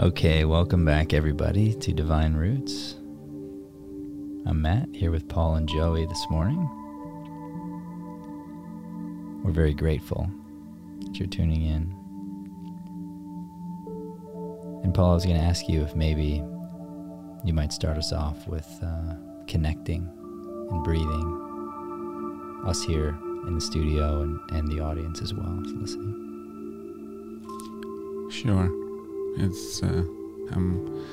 Okay, welcome back everybody to Divine Roots. I'm Matt, here with Paul and Joey this morning. We're very grateful that you're tuning in. And Paul, I was going to ask you if maybe you might start us off with connecting and breathing, us here in the studio and the audience as well is listening. Sure. I'm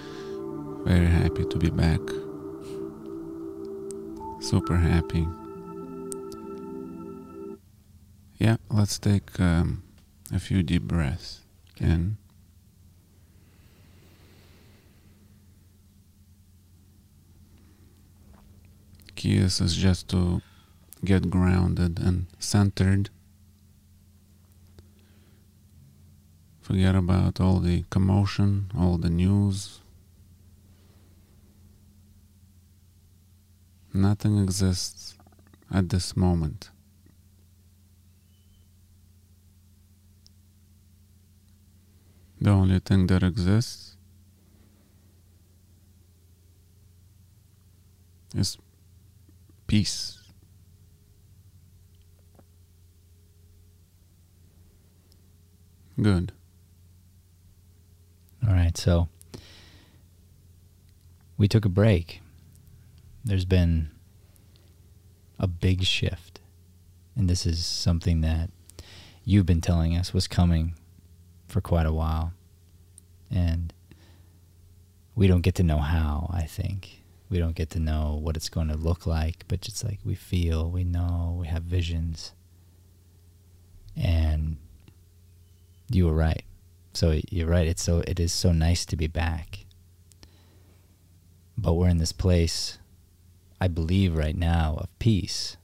very happy to be back. Super happy. Yeah, let's take a few deep breaths. Okay. And key is just to get grounded and centered. Forget about all the commotion, all the news. Nothing exists at this moment. The only thing that exists is peace. Good. All right, so we took a break. There's been a big shift, and this is something that you've been telling us was coming for quite a while, and we don't get to know how, I think. We don't get to know what it's going to look like, but it's like we feel, we know, we have visions, and you were right. So you're right. It is so nice to be back. But we're in this place, I believe right now, of peace.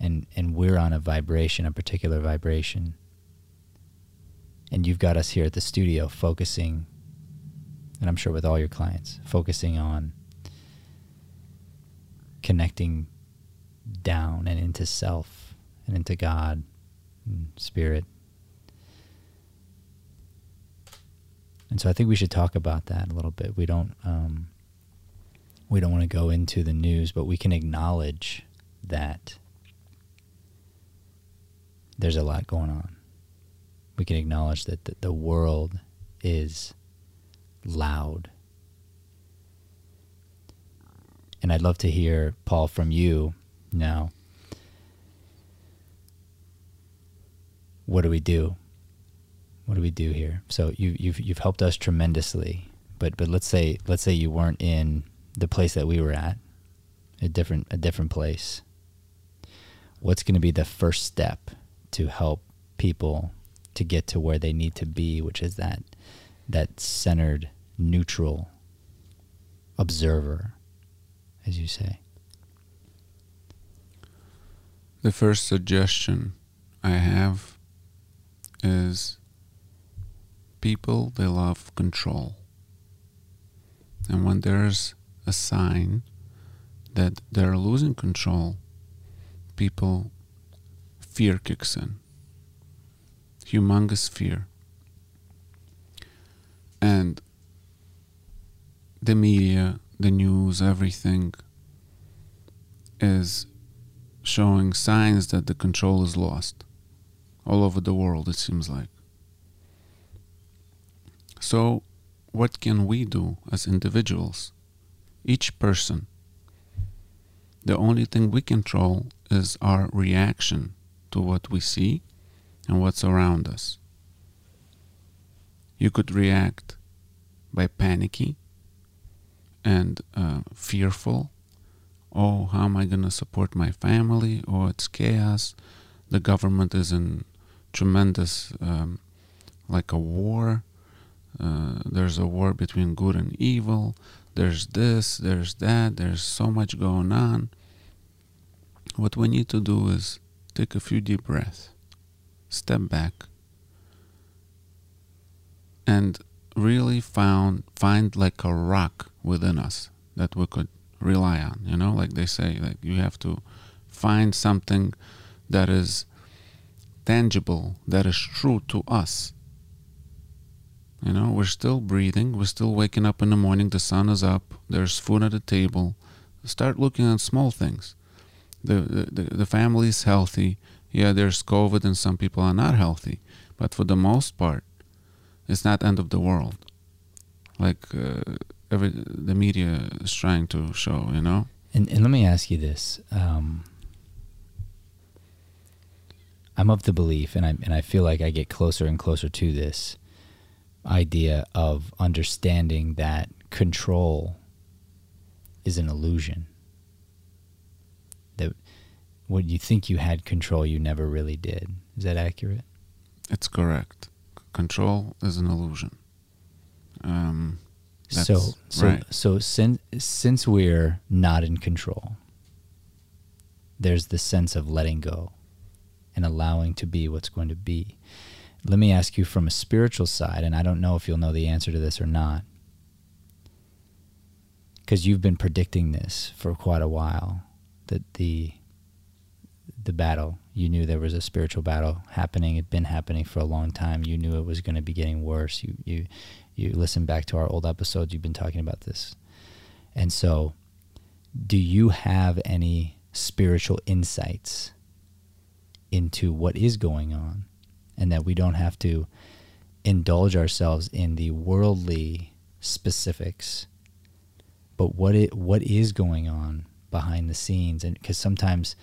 And we're on a vibration, a particular vibration. And you've got us here at the studio focusing, and I'm sure with all your clients, focusing on connecting down and into self and into God and spirit. And so I think we should talk about that a little bit. We don't want to go into the news, but we can acknowledge that there's a lot going on. We can acknowledge that the world is loud. And I'd love to hear, Paul, from you now. What do we do? What do we do here? So you've helped us tremendously, but let's say you weren't in the place that we were at, a different place. What's going to be the first step to help people to get to where they need to be, which is that centered, neutral observer, as you say? The first suggestion I have is, people, they love control. And when there's a sign that they're losing control, people, fear kicks in. Humongous fear. And the media, the news, everything is showing signs that the control is lost. All over the world, it seems like. So, what can we do as individuals? Each person. The only thing we control is our reaction to what we see and what's around us. You could react by panicky and fearful. Oh, how am I going to support my family? Oh, it's chaos. The government is in tremendous, like a war. There's a war between good and evil. There's this, there's that, there's so much going on. What we need to do is take a few deep breaths, step back, and really find like a rock within us that we could rely on. You know, like they say, like you have to find something that is tangible, that is true to us. You know, we're still breathing, we're still waking up in the morning, the sun is up, there's food at the table. Start looking at small things. The family is healthy. Yeah, there's COVID and some people are not healthy, but for the most part, it's not end of the world, like the media is trying to show, you know? And let me ask you this. I'm of the belief, and I feel like I get closer and closer to this idea of understanding that control is an illusion. That what you think you had control, you never really did. Is that accurate? It's correct. Control is an illusion. Right. So since we're not in control, there's the sense of letting go and allowing to be what's going to be. Let me ask you from a spiritual side, and I don't know if you'll know the answer to this or not, because you've been predicting this for quite a while, that the battle, you knew there was a spiritual battle happening. It'd been happening for a long time. You knew it was going to be getting worse. You listen back to our old episodes, you've been talking about this. And so, do you have any spiritual insights into what is going on, and that we don't have to indulge ourselves in the worldly specifics, but what is going on behind the scenes? And because sometimes,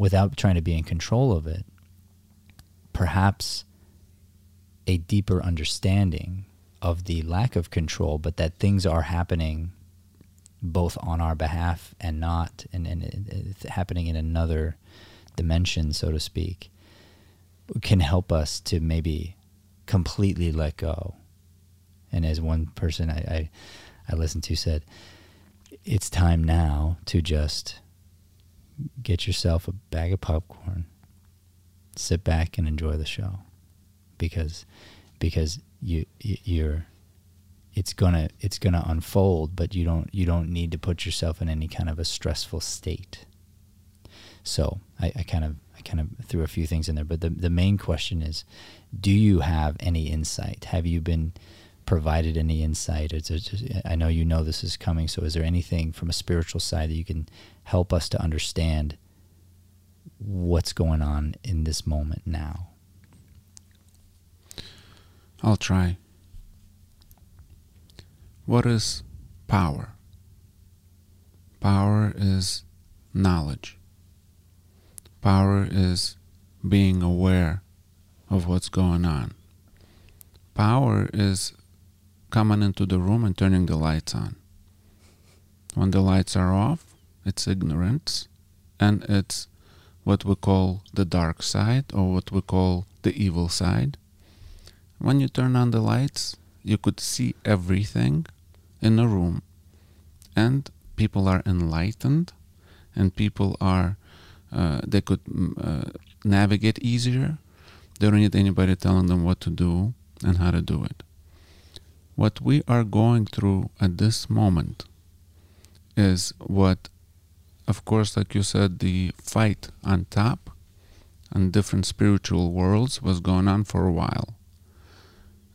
without trying to be in control of it, perhaps a deeper understanding of the lack of control, but that things are happening both on our behalf and not, and happening in another dimension, so to speak, can help us to maybe completely let go. And as one person I listened to said, it's time now to just get yourself a bag of popcorn, sit back and enjoy the show, because you're it's gonna unfold, but you don't need to put yourself in any kind of a stressful state. So I kind of threw a few things in there, but the main question is, do you have any insight? Have you been provided any insight? I know you know this is coming, so is there anything from a spiritual side that you can help us to understand what's going on in this moment now? I'll try. What is power? Power is knowledge. Power is being aware of what's going on. Power is coming into the room and turning the lights on. When the lights are off, it's ignorance, and it's what we call the dark side, or what we call the evil side. When you turn on the lights, you could see everything in the room, and people are enlightened, and people are, they could navigate easier. They don't need anybody telling them what to do and how to do it. What we are going through at this moment is what, of course, like you said, the fight on top and different spiritual worlds was going on for a while.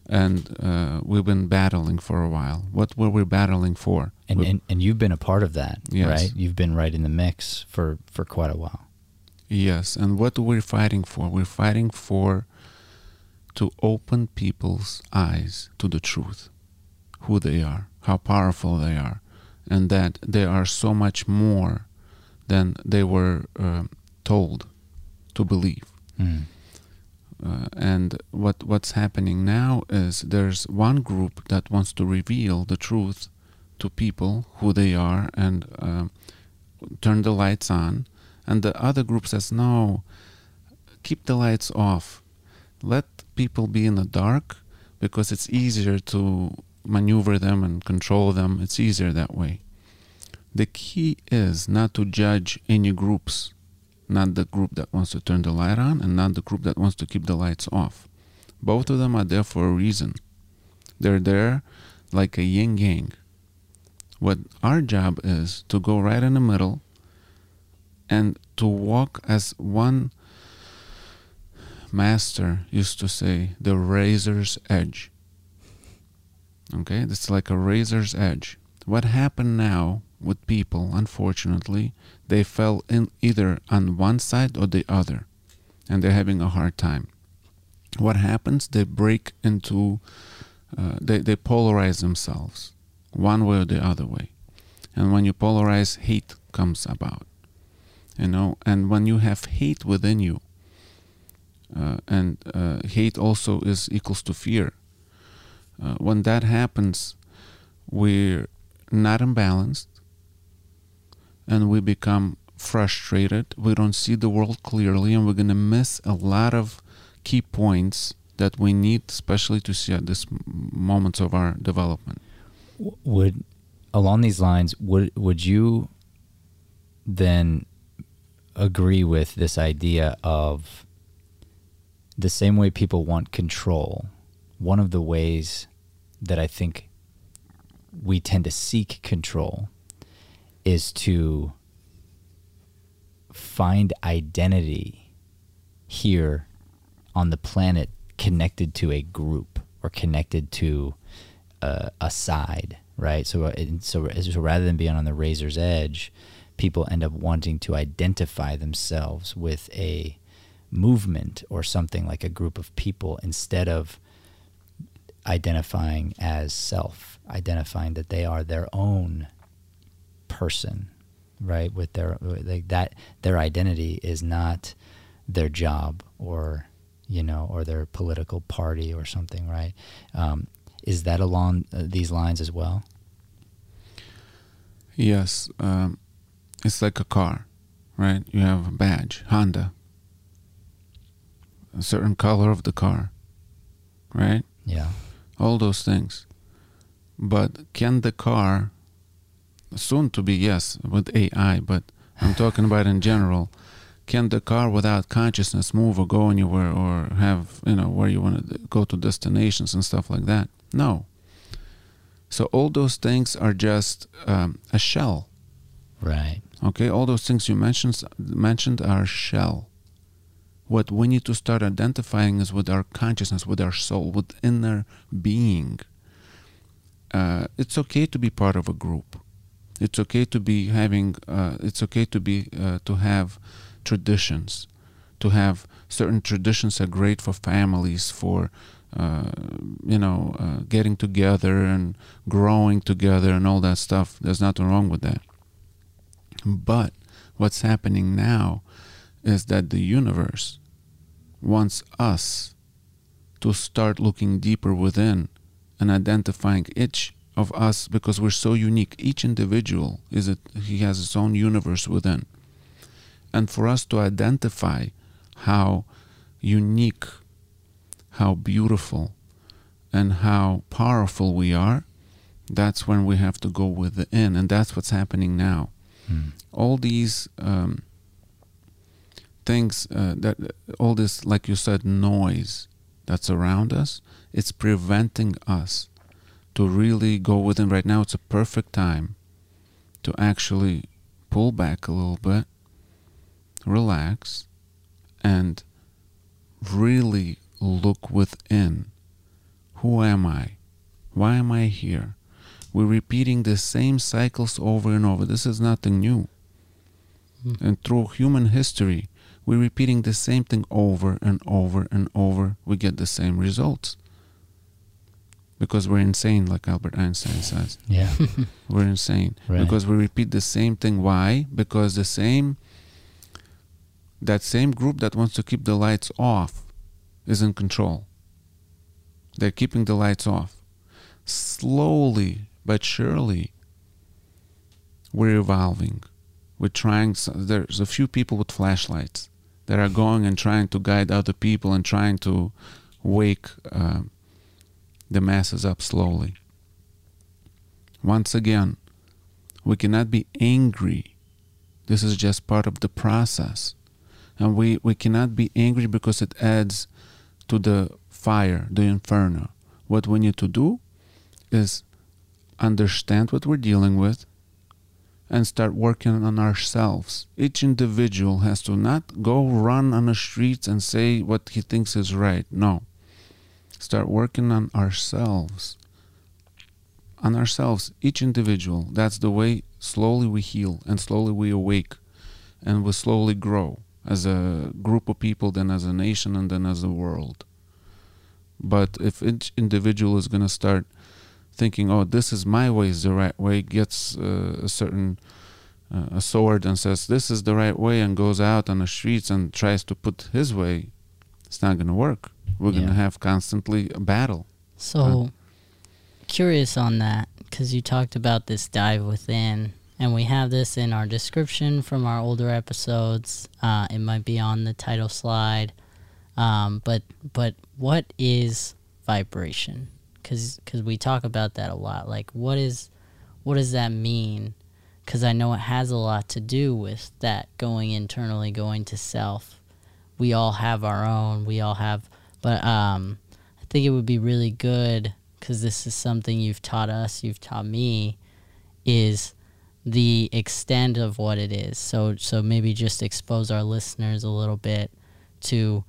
And we've been battling for a while. What were we battling for? And you've been a part of that, yes. Right? You've been right in the mix for quite a while. Yes, and what we're fighting for? We're fighting for to open people's eyes to the truth, who they are, how powerful they are, and that they are so much more than they were told to believe. Mm. And what's happening now is there's one group that wants to reveal the truth to people, who they are, and turn the lights on. And the other group says, no, keep the lights off. Let people be in the dark, because it's easier to maneuver them and control them. It's easier that way. The key is not to judge any groups. Not the group that wants to turn the light on, and not the group that wants to keep the lights off. Both of them are there for a reason. They're there like a yin-yang. What our job is to go right in the middle and to walk, as one master used to say, the razor's edge. Okay, that's like a razor's edge. What happened now with people, unfortunately, they fell in either on one side or the other, and they're having a hard time. What happens? They break into, they polarize themselves one way or the other way. And when you polarize, hate comes about, you know. And when you have hate within you, hate also is equals to fear. When that happens, we're not imbalanced and we become frustrated. We don't see the world clearly, and we're going to miss a lot of key points that we need, especially to see at this moment of our development. Would, along these lines, would you then agree with this idea of the same way people want control? One of the ways that I think we tend to seek control is to find identity here on the planet connected to a group or connected to a side, right? So rather than being on the razor's edge, people end up wanting to identify themselves with a movement or something like a group of people instead of identifying as self, identifying that they are their own person, right? With their, like, that their identity is not their job or, you know, or their political party or something, right? Is that along these lines as well? Yes. It's like a car, right? You have a badge, Honda, a certain color of the car, right? Yeah. All those things. But can the car, soon to be, yes, with AI, but I'm talking about in general, can the car without consciousness move or go anywhere or have, you know, where you want to go to destinations and stuff like that? No. So all those things are just a shell. Right. Okay, all those things you mentioned are shell. What we need to start identifying is with our consciousness, with our soul, with inner being. It's okay to be part of a group. It's okay to be having. It's okay to be to have traditions, to have certain traditions are great for families, for getting together and growing together and all that stuff. There's nothing wrong with that. But what's happening now is that the universe wants us to start looking deeper within and identifying each of us, because we're so unique. Each individual he has his own universe within. And for us to identify how unique, how beautiful, and how powerful we are, that's when we have to go within, and that's what's happening now. All these things, all this, like you said, noise that's around us, it's preventing us to really go within. Right now, it's a perfect time to actually pull back a little bit, relax, and really look within. Who am I? Why am I here? We're repeating the same cycles over and over. This is nothing new. And through human history, we're repeating the same thing over and over and over. We get the same results. Because we're insane, like Albert Einstein says. Yeah. We're insane. Right. Because we repeat the same thing. Why? Because that same group that wants to keep the lights off is in control. They're keeping the lights off. Slowly but surely, we're evolving. We're trying. There's a few people with flashlights that are going and trying to guide other people and trying to wake the masses up slowly. Once again, we cannot be angry. This is just part of the process. And we cannot be angry because it adds to the fire, the inferno. What we need to do is understand what we're dealing with and start working on ourselves. Each individual has to not go run on the streets and say what he thinks is right. No. Start working on ourselves. on ourselves, each individual. That's the way slowly we heal and slowly we awake and we slowly grow as a group of people, then as a nation, and then as a world. But if each individual is going to start thinking, oh, this is my way, is the right way, gets a sword and says, this is the right way, and goes out on the streets and tries to put his way, it's not going to work. We're going to have constantly a battle. So curious on that, because you talked about this dive within, and we have this in our description from our older episodes. It might be on the title slide. But what is vibration? Because we talk about that a lot. Like, what does that mean? Because I know it has a lot to do with that going internally, going to self. We all have our own. We all have. But I think it would be really good, because this is something you've taught us, you've taught me, is the extent of what it is. So maybe just expose our listeners a little bit to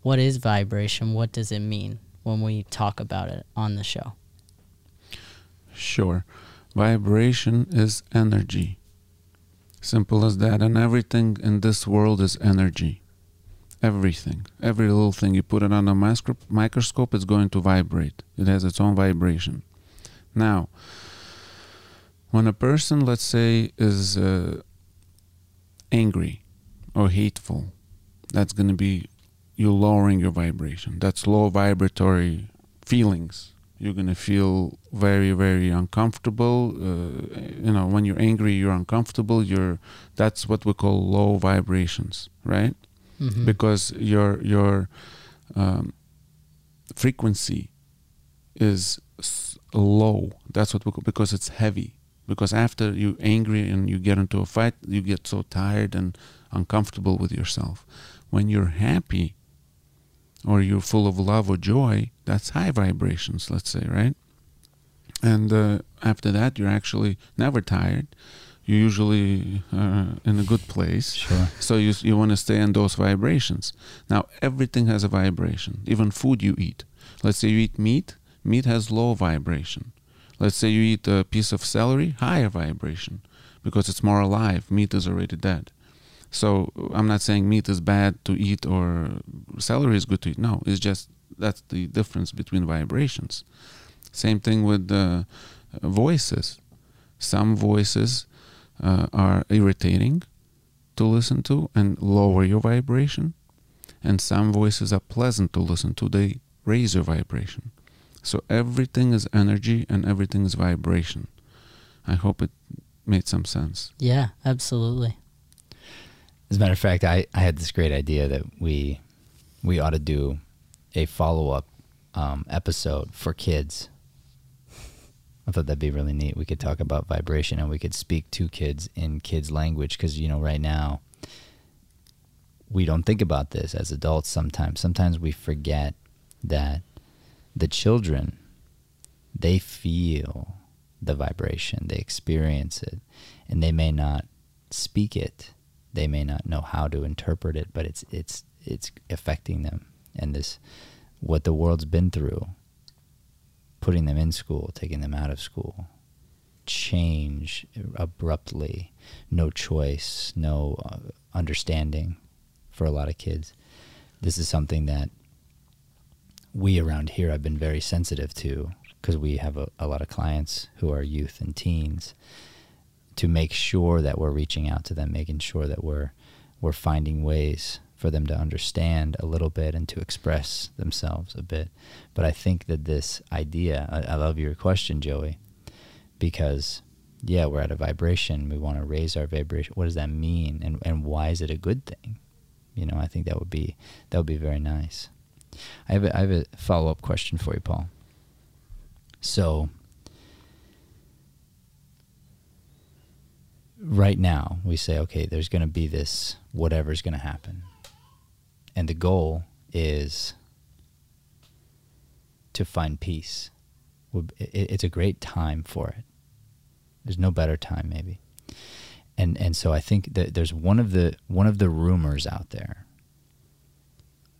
what is vibration, what does it mean when we talk about it on the show. Sure. Vibration is energy. Simple as that. And everything in this world is energy. Everything. Every little thing. You put it on a microscope, it's going to vibrate. It has its own vibration. Now, when a person, let's say, is angry or hateful, that's going to be you lowering your vibration. That's low vibratory feelings. You're going to feel very, very uncomfortable. You know, when you're angry, you're uncomfortable. That's what we call low vibrations, right? Mm-hmm. Because your frequency is low. That's what we call, because it's heavy. Because after you're angry and you get into a fight, you get so tired and uncomfortable with yourself. When you're happy or you're full of love or joy, that's high vibrations, let's say, right? And after that, you're actually never tired. You're usually in a good place. Sure. So you want to stay in those vibrations. Now, everything has a vibration, even food you eat. Let's say you eat meat. Meat has low vibration. Let's say you eat a piece of celery, higher vibration, because it's more alive. Meat is already dead. So I'm not saying meat is bad to eat or celery is good to eat. No, it's just that's the difference between vibrations. Same thing with voices. Some voices are irritating to listen to and lower your vibration. And some voices are pleasant to listen to. They raise your vibration. So everything is energy and everything is vibration. I hope it made some sense. Yeah, absolutely. As a matter of fact, I had this great idea that we ought to do a follow-up episode for kids. I thought that'd be really neat. We could talk about vibration and we could speak to kids in kids' language, because, you know, right now we don't think about this as adults sometimes. Sometimes we forget that the children, they feel the vibration, they experience it, and they may not speak it, they may not know how to interpret it, but it's affecting them. And this, what the world's been through, putting them in school, taking them out of school, change abruptly, no choice, no understanding for a lot of kids. This is something that we around here have been very sensitive to, because we have a lot of clients who are youth and teens, to make sure that we're reaching out to them, making sure that we're finding ways for them to understand a little bit and to express themselves a bit. But I think that this idea, I love your question, Joey, because, yeah, we're at a vibration. We want to raise our vibration. What does that mean? And why is it a good thing? You know, I think that would be very nice. I have a follow-up question for you, Paul. So right now we say, okay, there's going to be this, whatever's going to happen. And the goal is to find peace. It's a great time for it. There's no better time, maybe. And so I think that there's one of the rumors out there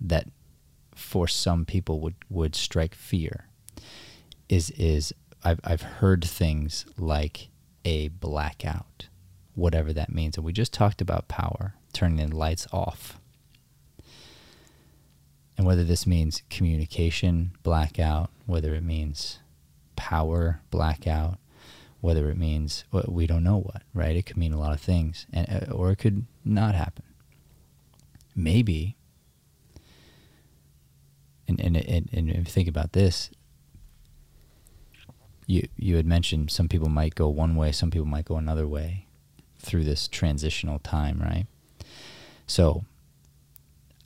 that for some people would strike fear is I've heard things like a blackout, whatever that means. And we just talked about power, turning the lights off. And whether this means communication blackout, whether it means power blackout, whether it means, we don't know what, right? It could mean a lot of things, and or it could not happen. Maybe, and if you think about this, you had mentioned some people might go one way, some people might go another way through this transitional time, right? So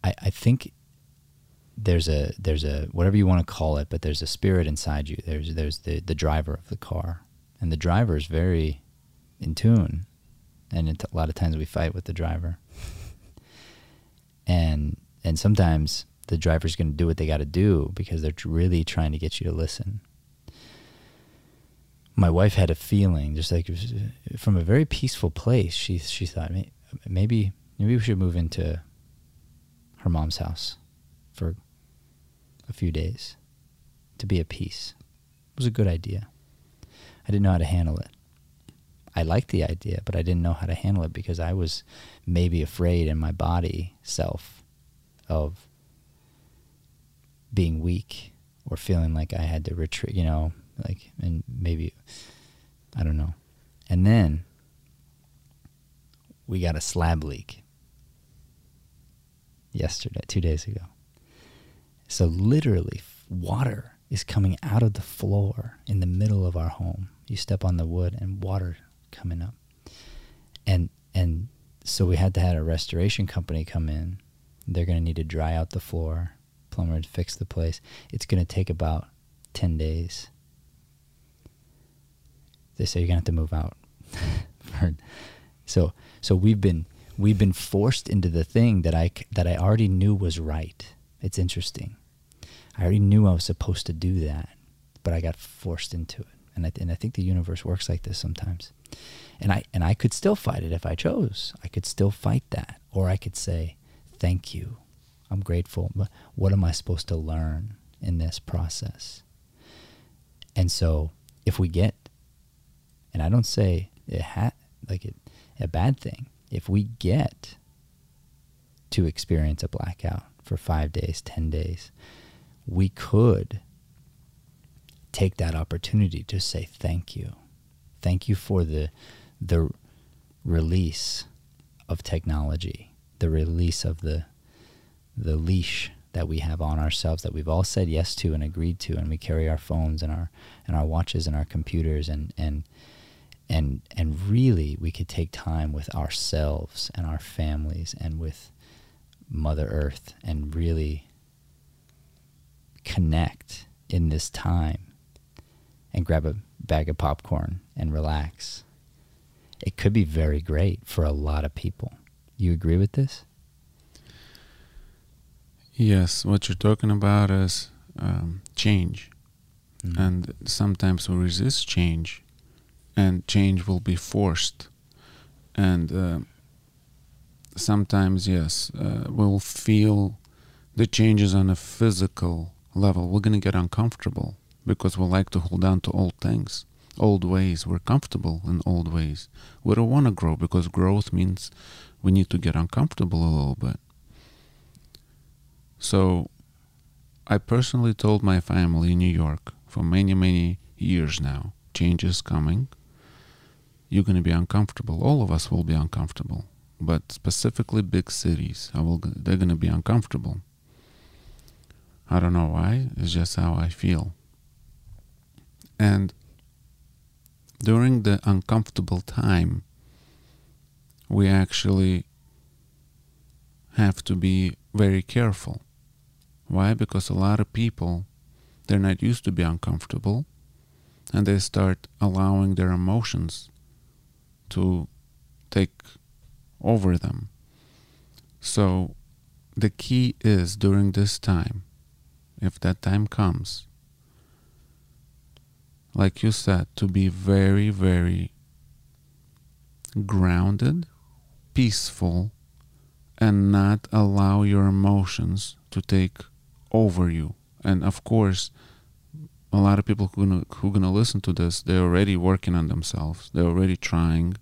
I think there's a whatever you want to call it, but there's a spirit inside you. There's the driver of the car, and the driver is very in tune, and a lot of times we fight with the driver. And sometimes the driver's going to do what they got to do because they're really trying to get you to listen. My wife had a feeling, just like from a very peaceful place, she thought, maybe we should move into her mom's house for a few days to be at peace. It was a good idea. I didn't know how to handle it. I liked the idea, but I didn't know how to handle it because I was maybe afraid in my body self of being weak or feeling like I had to retreat, and maybe, I don't know. And then we got a slab leak yesterday, 2 days ago. So literally water is coming out of the floor in the middle of our home. You step on the wood and water coming up. And so we had to have a restoration company come in. They're going to need to dry out the floor, plumber to fix the place. It's going to take about 10 days. They say you're going to have to move out. So we've been forced into the thing that I already knew was right. It's interesting. I already knew I was supposed to do that, but I got forced into it. And I think the universe works like this sometimes. And I could still fight it if I chose. I could still fight that. Or I could say, thank you. I'm grateful. But what am I supposed to learn in this process? And so if we get, and I don't say a bad thing, if we get to experience a blackout for 5 days, 10 days, we could take that opportunity to say thank you. Thank you for the release of technology, the release of the leash that we have on ourselves that we've all said yes to and agreed to, and we carry our phones and our watches and our computers and really we could take time with ourselves and our families and with Mother Earth and really connect in this time and grab a bag of popcorn and relax. It could be very great for a lot of people. You agree with this? Yes, what you're talking about is change. Mm-hmm. And sometimes we resist change, and change will be forced. And sometimes, yes, we'll feel the changes on a physical level. We're going to get uncomfortable because we like to hold on to old things, old ways. We're comfortable in old ways. We don't want to grow because growth means we need to get uncomfortable a little bit. So I personally told my family in New York for many, many years now, change is coming. You're going to be uncomfortable. All of us will be uncomfortable, but specifically big cities, they're going to be uncomfortable. I don't know why, it's just how I feel. And during the uncomfortable time, we actually have to be very careful. Why? Because a lot of people, they're not used to be uncomfortable, and they start allowing their emotions to take over them. So the key is during this time, if that time comes, like you said, to be very, very grounded, peaceful, and not allow your emotions to take over you. And of course, a lot of people who gonna listen to this, they're already working on themselves. They're already trying.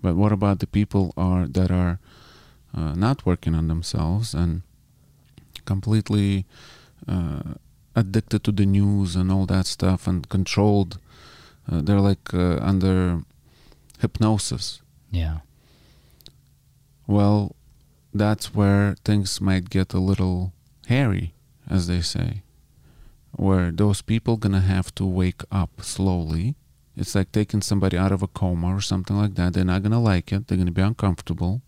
But what about the people that are not working on themselves and completely addicted to the news and all that stuff and controlled? They're like under hypnosis. Yeah. Well, that's where things might get a little hairy, as they say, where those people gonna have to wake up slowly. It's like taking somebody out of a coma or something like that. They're not gonna like it. They're gonna be uncomfortable,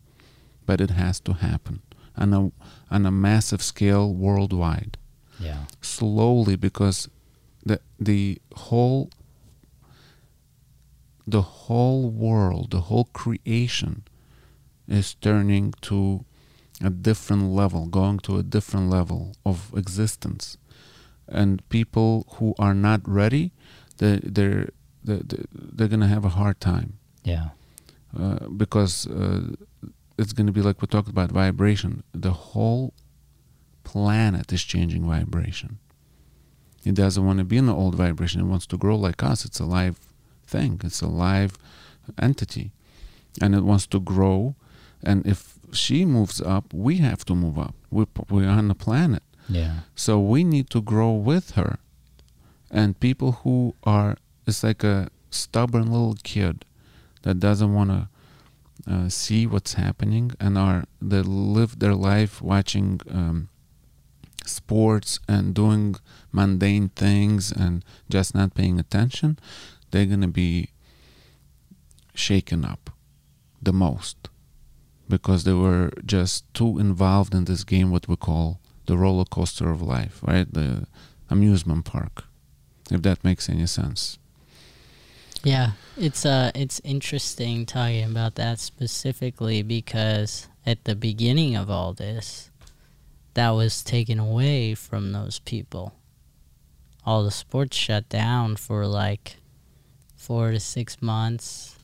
but it has to happen on a massive scale worldwide. Yeah. Slowly, because the whole world, the whole creation is turning to a different level, going to a different level of existence. And people who are not ready, they're going to have a hard time. Yeah. Because it's going to be like we talked about vibration. The whole planet is changing vibration. It doesn't want to be in the old vibration. It wants to grow like us. It's a live thing. It's a live entity. And it wants to grow. And if she moves up, we have to move up. We're on the planet. Yeah. So we need to grow with her. And people who are, it's like a stubborn little kid that doesn't want to see what's happening, and they live their life watching sports and doing mundane things and just not paying attention, they're going to be shaken up the most, because they were just too involved in this game, what we call the roller coaster of life, right? The amusement park, if that makes any sense. Yeah, it's interesting talking about that specifically, because at the beginning of all this, that was taken away from those people. All the sports shut down for like 4 to 6 months.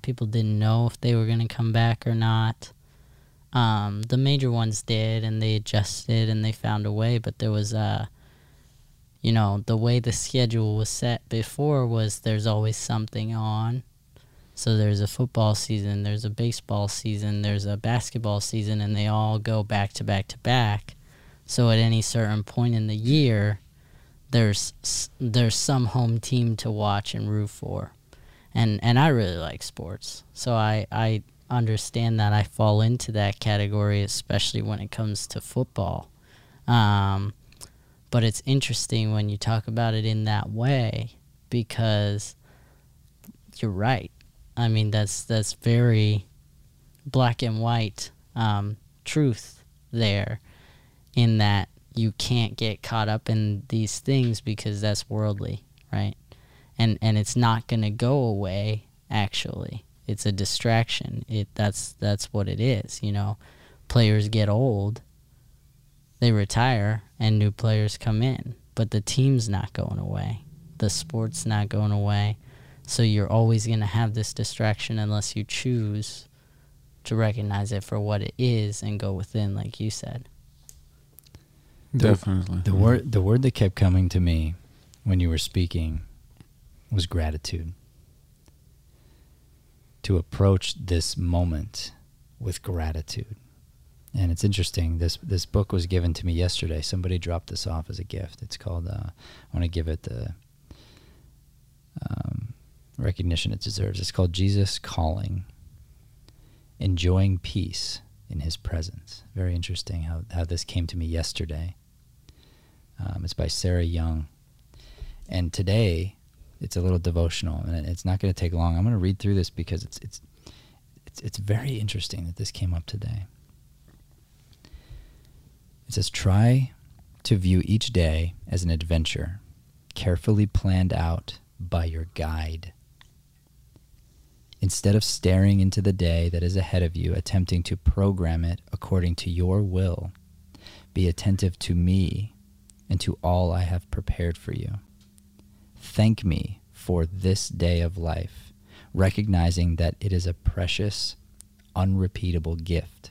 People didn't know if they were going to come back or not. The major ones did, and they adjusted and they found a way, but there was the way the schedule was set before was there's always something on. So there's a football season, there's a baseball season, there's a basketball season, and they all go back to back to back. So at any certain point in the year, there's some home team to watch and root for. And I really like sports, so I understand that I fall into that category, especially when it comes to football. But it's interesting when you talk about it in that way, because you're right. I mean, that's very black and white truth there, in that you can't get caught up in these things because that's worldly, right? And it's not going to go away, actually. It's a distraction. That's what it is, you know. Players get old, they retire, and new players come in. But the team's not going away. The sport's not going away. So you're always going to have this distraction unless you choose to recognize it for what it is and go within, like you said. Definitely. The word that kept coming to me when you were speaking was gratitude. To approach this moment with gratitude. And it's interesting, this book was given to me yesterday. Somebody dropped this off as a gift. It's called, I want to give it the recognition it deserves. It's called Jesus Calling, Enjoying Peace in His Presence. Very interesting how this came to me yesterday. It's by Sarah Young. And today, it's a little devotional, and it's not going to take long. I'm going to read through this because it's very interesting that this came up today. It says, try to view each day as an adventure, carefully planned out by your guide. Instead of staring into the day that is ahead of you, attempting to program it according to your will, be attentive to me and to all I have prepared for you. Thank me for this day of life, recognizing that it is a precious, unrepeatable gift.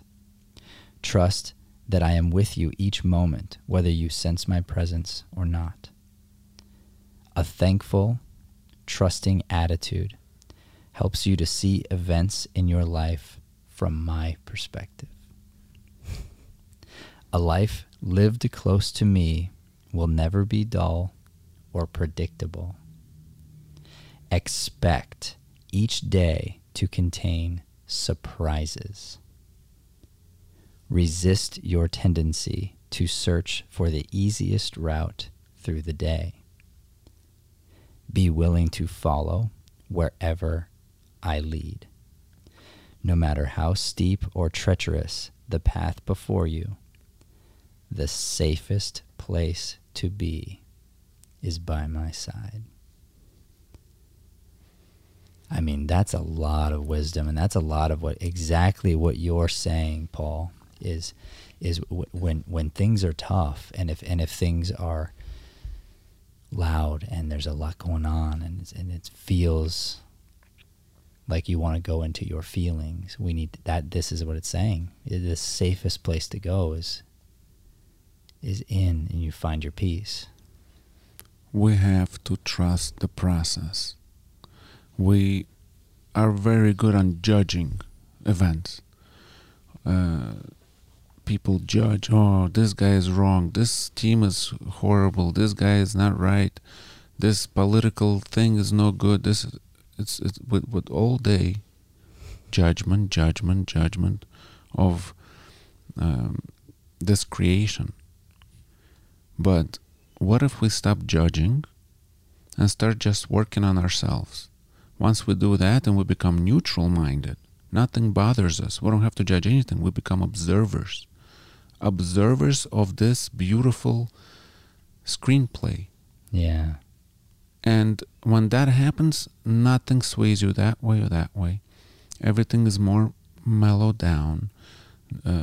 Trust that I am with you each moment, whether you sense my presence or not. A thankful, trusting attitude helps you to see events in your life from my perspective. A life lived close to me will never be dull or predictable. Expect each day to contain surprises. Resist your tendency to search for the easiest route through the day. Be willing to follow wherever I lead. No matter how steep or treacherous the path before you, the safest place to be is by my side. I mean, that's a lot of wisdom, and that's a lot of what you're saying, Paul, is when things are tough, and if things are loud and there's a lot going on, and it feels like you want to go into your feelings, we need that. This is what it's saying. The safest place to go is in, and you find your peace. We have to trust the process. We are very good on judging events. People judge, oh, this guy is wrong, this team is horrible, this guy is not right, this political thing is no good. It's with all day judgment of this creation. But what if we stop judging and start just working on ourselves? Once we do that and we become neutral-minded, nothing bothers us. We don't have to judge anything. We become observers. Observers of this beautiful screenplay. Yeah. And when that happens, nothing sways you that way or that way. Everything is more mellowed down.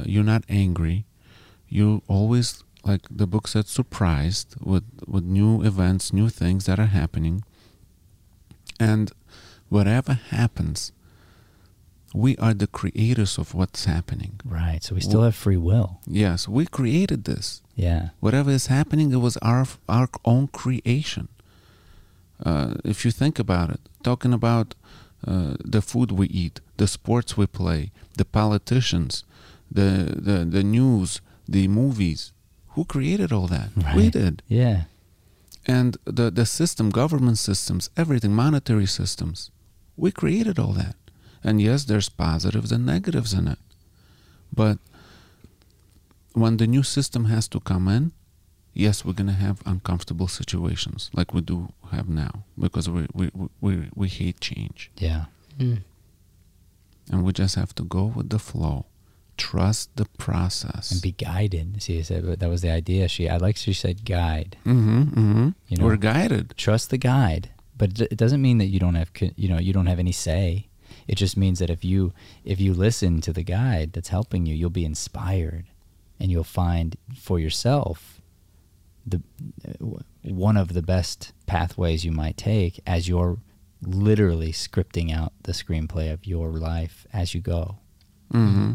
You're not angry. You always, like the book said, surprised with new events, new things that are happening. And whatever happens, we are the creators of what's happening. Right. So we still have free will. Yes. We created this. Yeah. Whatever is happening, it was our own creation. If you think about it, talking about the food we eat, the sports we play, the politicians, the news, the movies, who created all that? Right. We did. Yeah. And the system, government systems, everything, monetary systems, we created all that. And yes, there's positives and negatives in it. But when the new system has to come in, yes, we're going to have uncomfortable situations like we do have now, because we hate change. Yeah. Mm. And we just have to go with the flow. Trust the process and be guided. See, that was the idea. She said guide. Mm-hmm, mm-hmm. You know, we're guided. Trust the guide, but it doesn't mean that you don't have any say. It just means that if you listen to the guide that's helping you, you'll be inspired, and you'll find for yourself one of the best pathways you might take as you're literally scripting out the screenplay of your life as you go. Mm-hmm.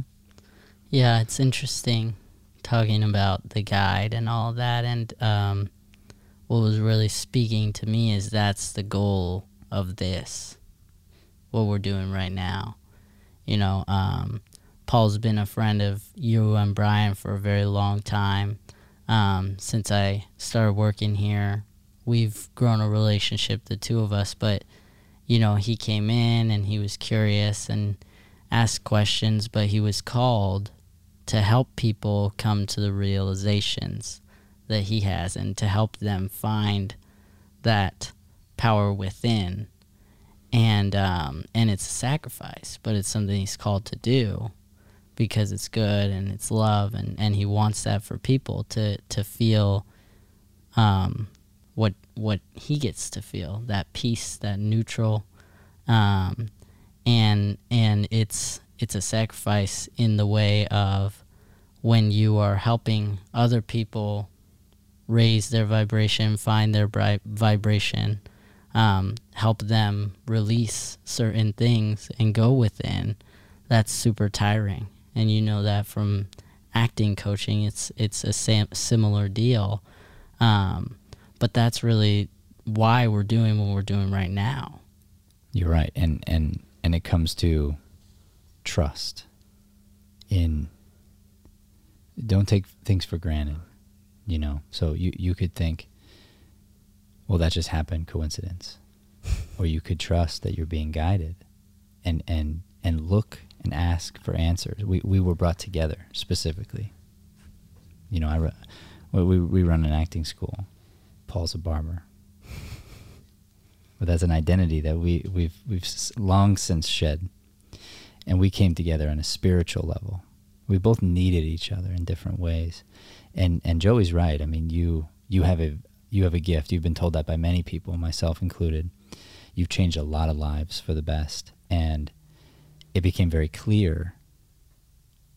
Yeah, it's interesting talking about the guide and all that, and what was really speaking to me is that's the goal of this, what we're doing right now. You know, Paul's been a friend of you and Brian for a very long time. Since I started working here, we've grown a relationship, the two of us, but, you know, he came in and he was curious and asked questions, but he was called to help people come to the realizations that he has and to help them find that power within. And it's a sacrifice, but it's something he's called to do because it's good and it's love, and he wants that for people to feel what he gets to feel, that peace, that neutral, and it's a sacrifice in the way of when you are helping other people raise their vibration, find their vibration, help them release certain things and go within. That's super tiring, and you know that from acting coaching. It's a similar deal, but that's really why we're doing what we're doing right now. You're right. And it comes to trust in, don't take things for granted, you know? So you could think, well, that just happened, coincidence. Or you could trust that you're being guided and look and ask for answers. We were brought together specifically. You know, we run an acting school. Paul's a barber. But that's an identity that we've long since shed. And we came together on a spiritual level. We both needed each other in different ways. And Joey's right. I mean, you have a gift. You've been told that by many people, myself included. You've changed a lot of lives for the best. And it became very clear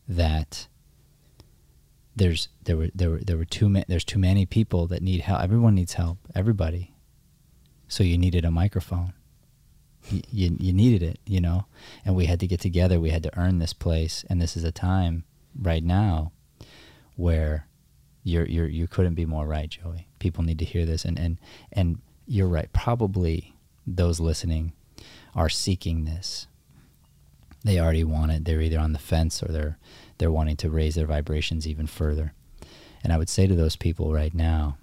that there's too many people that need help. Everyone needs help. Everybody. So you needed a microphone. You needed it, you know, and we had to get together. We had to earn this place. And this is a time right now where you couldn't be more right, Joey. People need to hear this. And you're right. Probably those listening are seeking this. They already want it. They're either on the fence or they're wanting to raise their vibrations even further. And I would say to those people right now,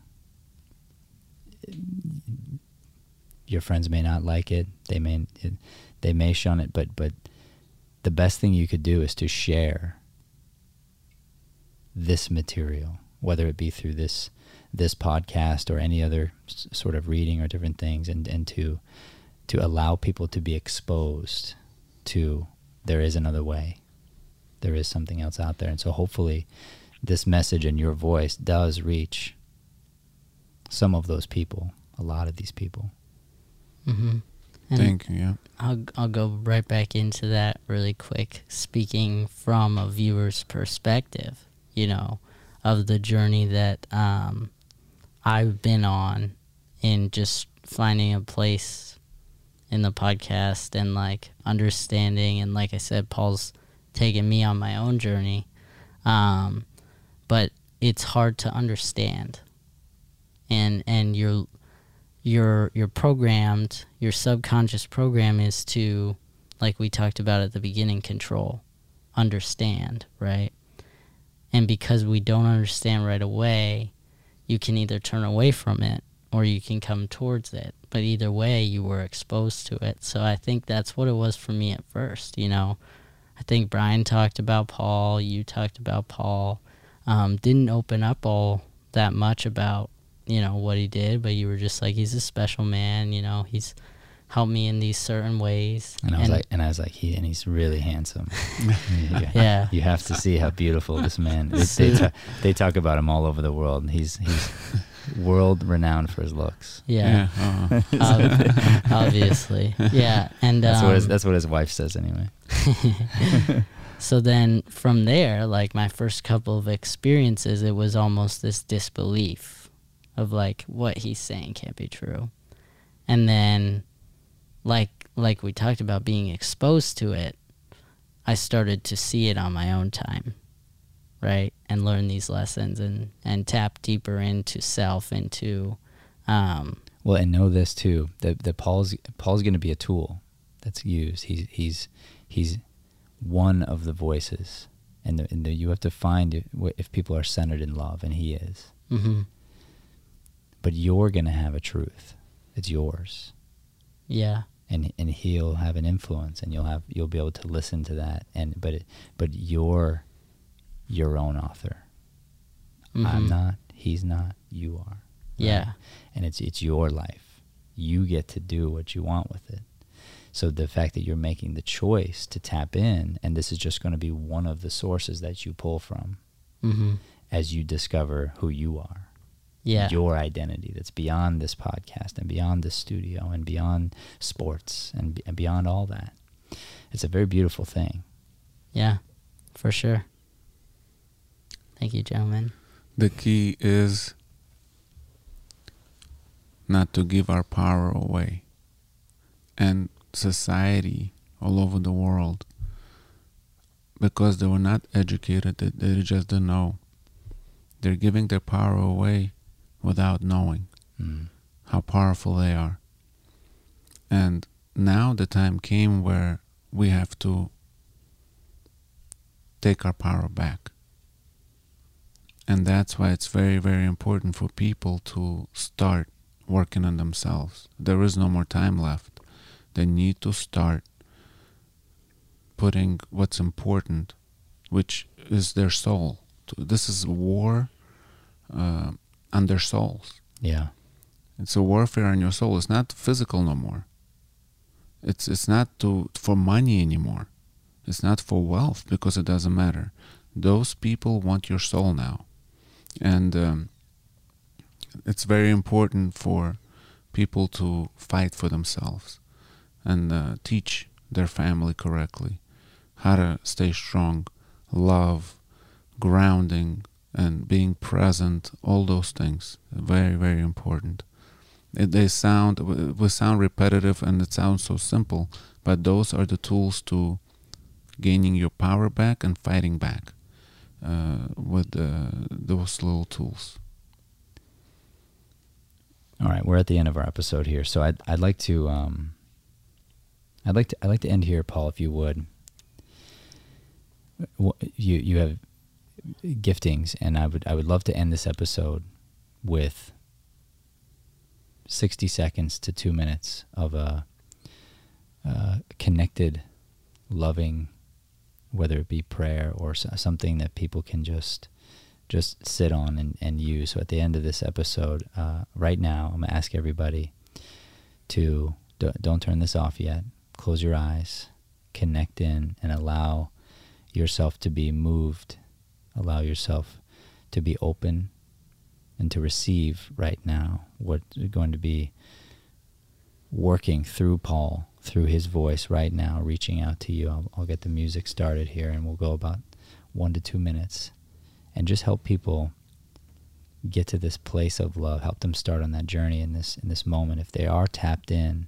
your friends may not like it. They may shun it, but the best thing you could do is to share this material, whether it be through this podcast or any other sort of reading or different things, and to allow people to be exposed to there is another way. There is something else out there. And so hopefully this message and your voice does reach some of those people, a lot of these people. Mm-hmm. Thank you, yeah. I'll go right back into that really quick, speaking from a viewer's perspective, you know, of the journey that I've been on in just finding a place in the podcast and like understanding, and like I said, Paul's taken me on my own journey, but it's hard to understand, and you're programmed, your subconscious program is to, like we talked about at the beginning, control, understand, right? And because we don't understand right away, you can either turn away from it or you can come towards it. But either way, you were exposed to it. So I think that's what it was for me at first, you know. I think Brian talked about Paul, you talked about Paul. Didn't open up all that much about, you know, what he did, but you were just like, he's a special man, you know, he's helped me in these certain ways. And I was like, he's really handsome. Yeah. You have to see how beautiful this man is. They talk about him all over the world, and he's world renowned for his looks. Yeah. Uh-huh. Obviously. Yeah. And that's what his wife says anyway. So then from there, like my first couple of experiences, it was almost this disbelief of like what he's saying can't be true. And then like we talked about being exposed to it, I started to see it on my own time. Right, and learn these lessons and tap deeper into self, into well, and know this too, that Paul's going to be a tool that's used. He's one of the voices, and you have to find if people are centered in love, and he is. Mm-hmm. But you're going to have a truth. It's yours. Yeah. And he'll have an influence, and you'll be able to listen to that, but your own author. Mm-hmm. I'm not, he's not, you are. Right? Yeah. And it's your life. You get to do what you want with it. So the fact that you're making the choice to tap in, and this is just going to be one of the sources that you pull from, mm-hmm, as you discover who you are. Yeah. Your identity that's beyond this podcast and beyond this studio and beyond sports and beyond all that. It's a very beautiful thing. Yeah, for sure. Thank you, gentlemen. The key is not to give our power away. And society all over the world, because they were not educated, they just don't know. They're giving their power away without knowing. Mm. how powerful they are. And now the time came where we have to take our power back. And that's why it's very, very important for people to start working on themselves. There is no more time left. They need to start putting what's important, which is their soul. This is war on their souls. Yeah. It's a warfare on your soul. It's not physical no more. It's not for money anymore. It's not for wealth, because it doesn't matter. Those people want your soul now. And it's very important for people to fight for themselves and teach their family correctly how to stay strong, love, grounding, and being present. All those things are very, very important. They sound repetitive and it sounds so simple, but those are the tools to gaining your power back and fighting back with those little tools. All right, we're at the end of our episode here, so I'd like to I'd like to end here, Paul, if you would. You have giftings, and I would love to end this episode with 60 seconds to 2 minutes of a connected, loving, whether it be prayer or something that people can just sit on and use. So at the end of this episode, right now, I'm going to ask everybody to don't turn this off yet. Close your eyes, connect in, and allow yourself to be moved. Allow yourself to be open and to receive right now what's going to be working through Paul, through his voice right now, reaching out to you. I'll get the music started here, and we'll go about 1 to 2 minutes and just help people get to this place of love, help them start on that journey in this moment. If they are tapped in,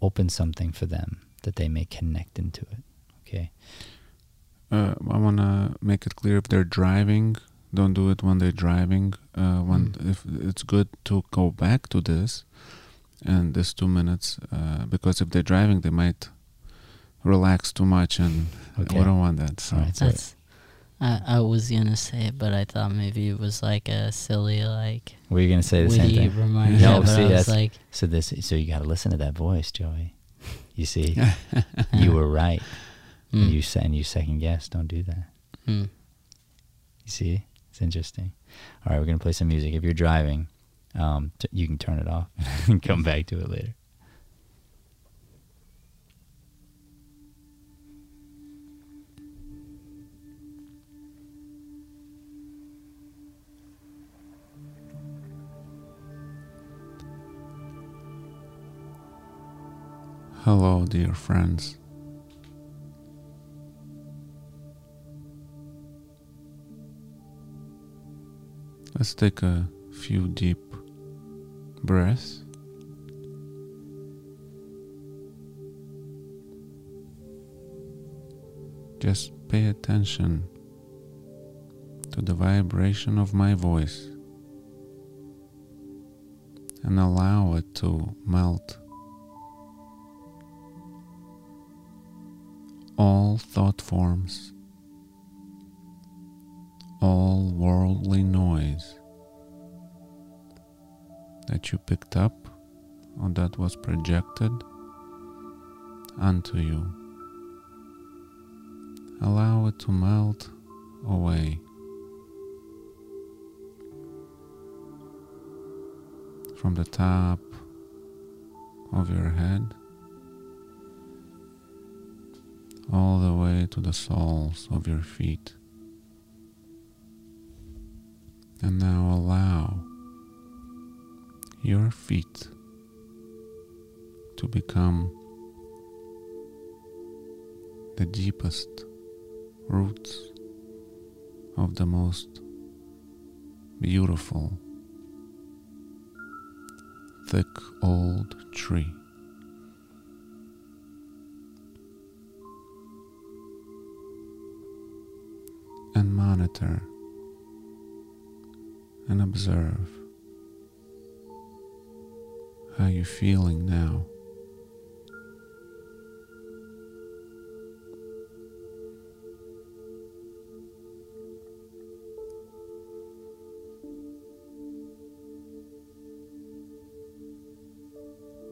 open something for them that they may connect into it, okay? I want to make it clear, if they're driving, don't do it when they're driving. If it's good to go back to this and this 2 minutes, because if they're driving, they might relax too much, and we don't want that. So. Right, that's, I was going to say it, but I thought maybe it was like a silly, like... Were you going to say the same thing? Reminder, no, see, that's, like, so you got to listen to that voice, Joey. You see, you were right. Mm. And you second guess. Don't do that. Mm. You see? It's interesting. All right, we're going to play some music. If you're driving, you can turn it off and come back to it later. Hello, dear friends. Let's take a few deep breaths. Just pay attention to the vibration of my voice and allow it to melt all thought forms, all worldly noise that you picked up or that was projected onto you. Allow it to melt away. From the top of your head all the way to the soles of your feet. And now allow your feet to become the deepest roots of the most beautiful, thick old tree. And monitor and observe how you're feeling now.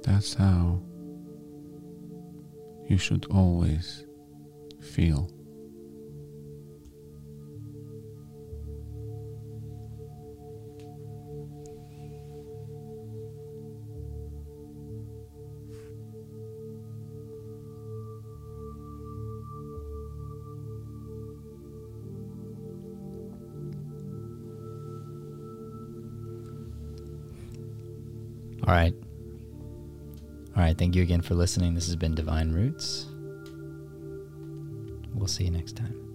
That's how you should always feel. All right. All right, thank you again for listening. This has been Divine Roots. We'll see you next time.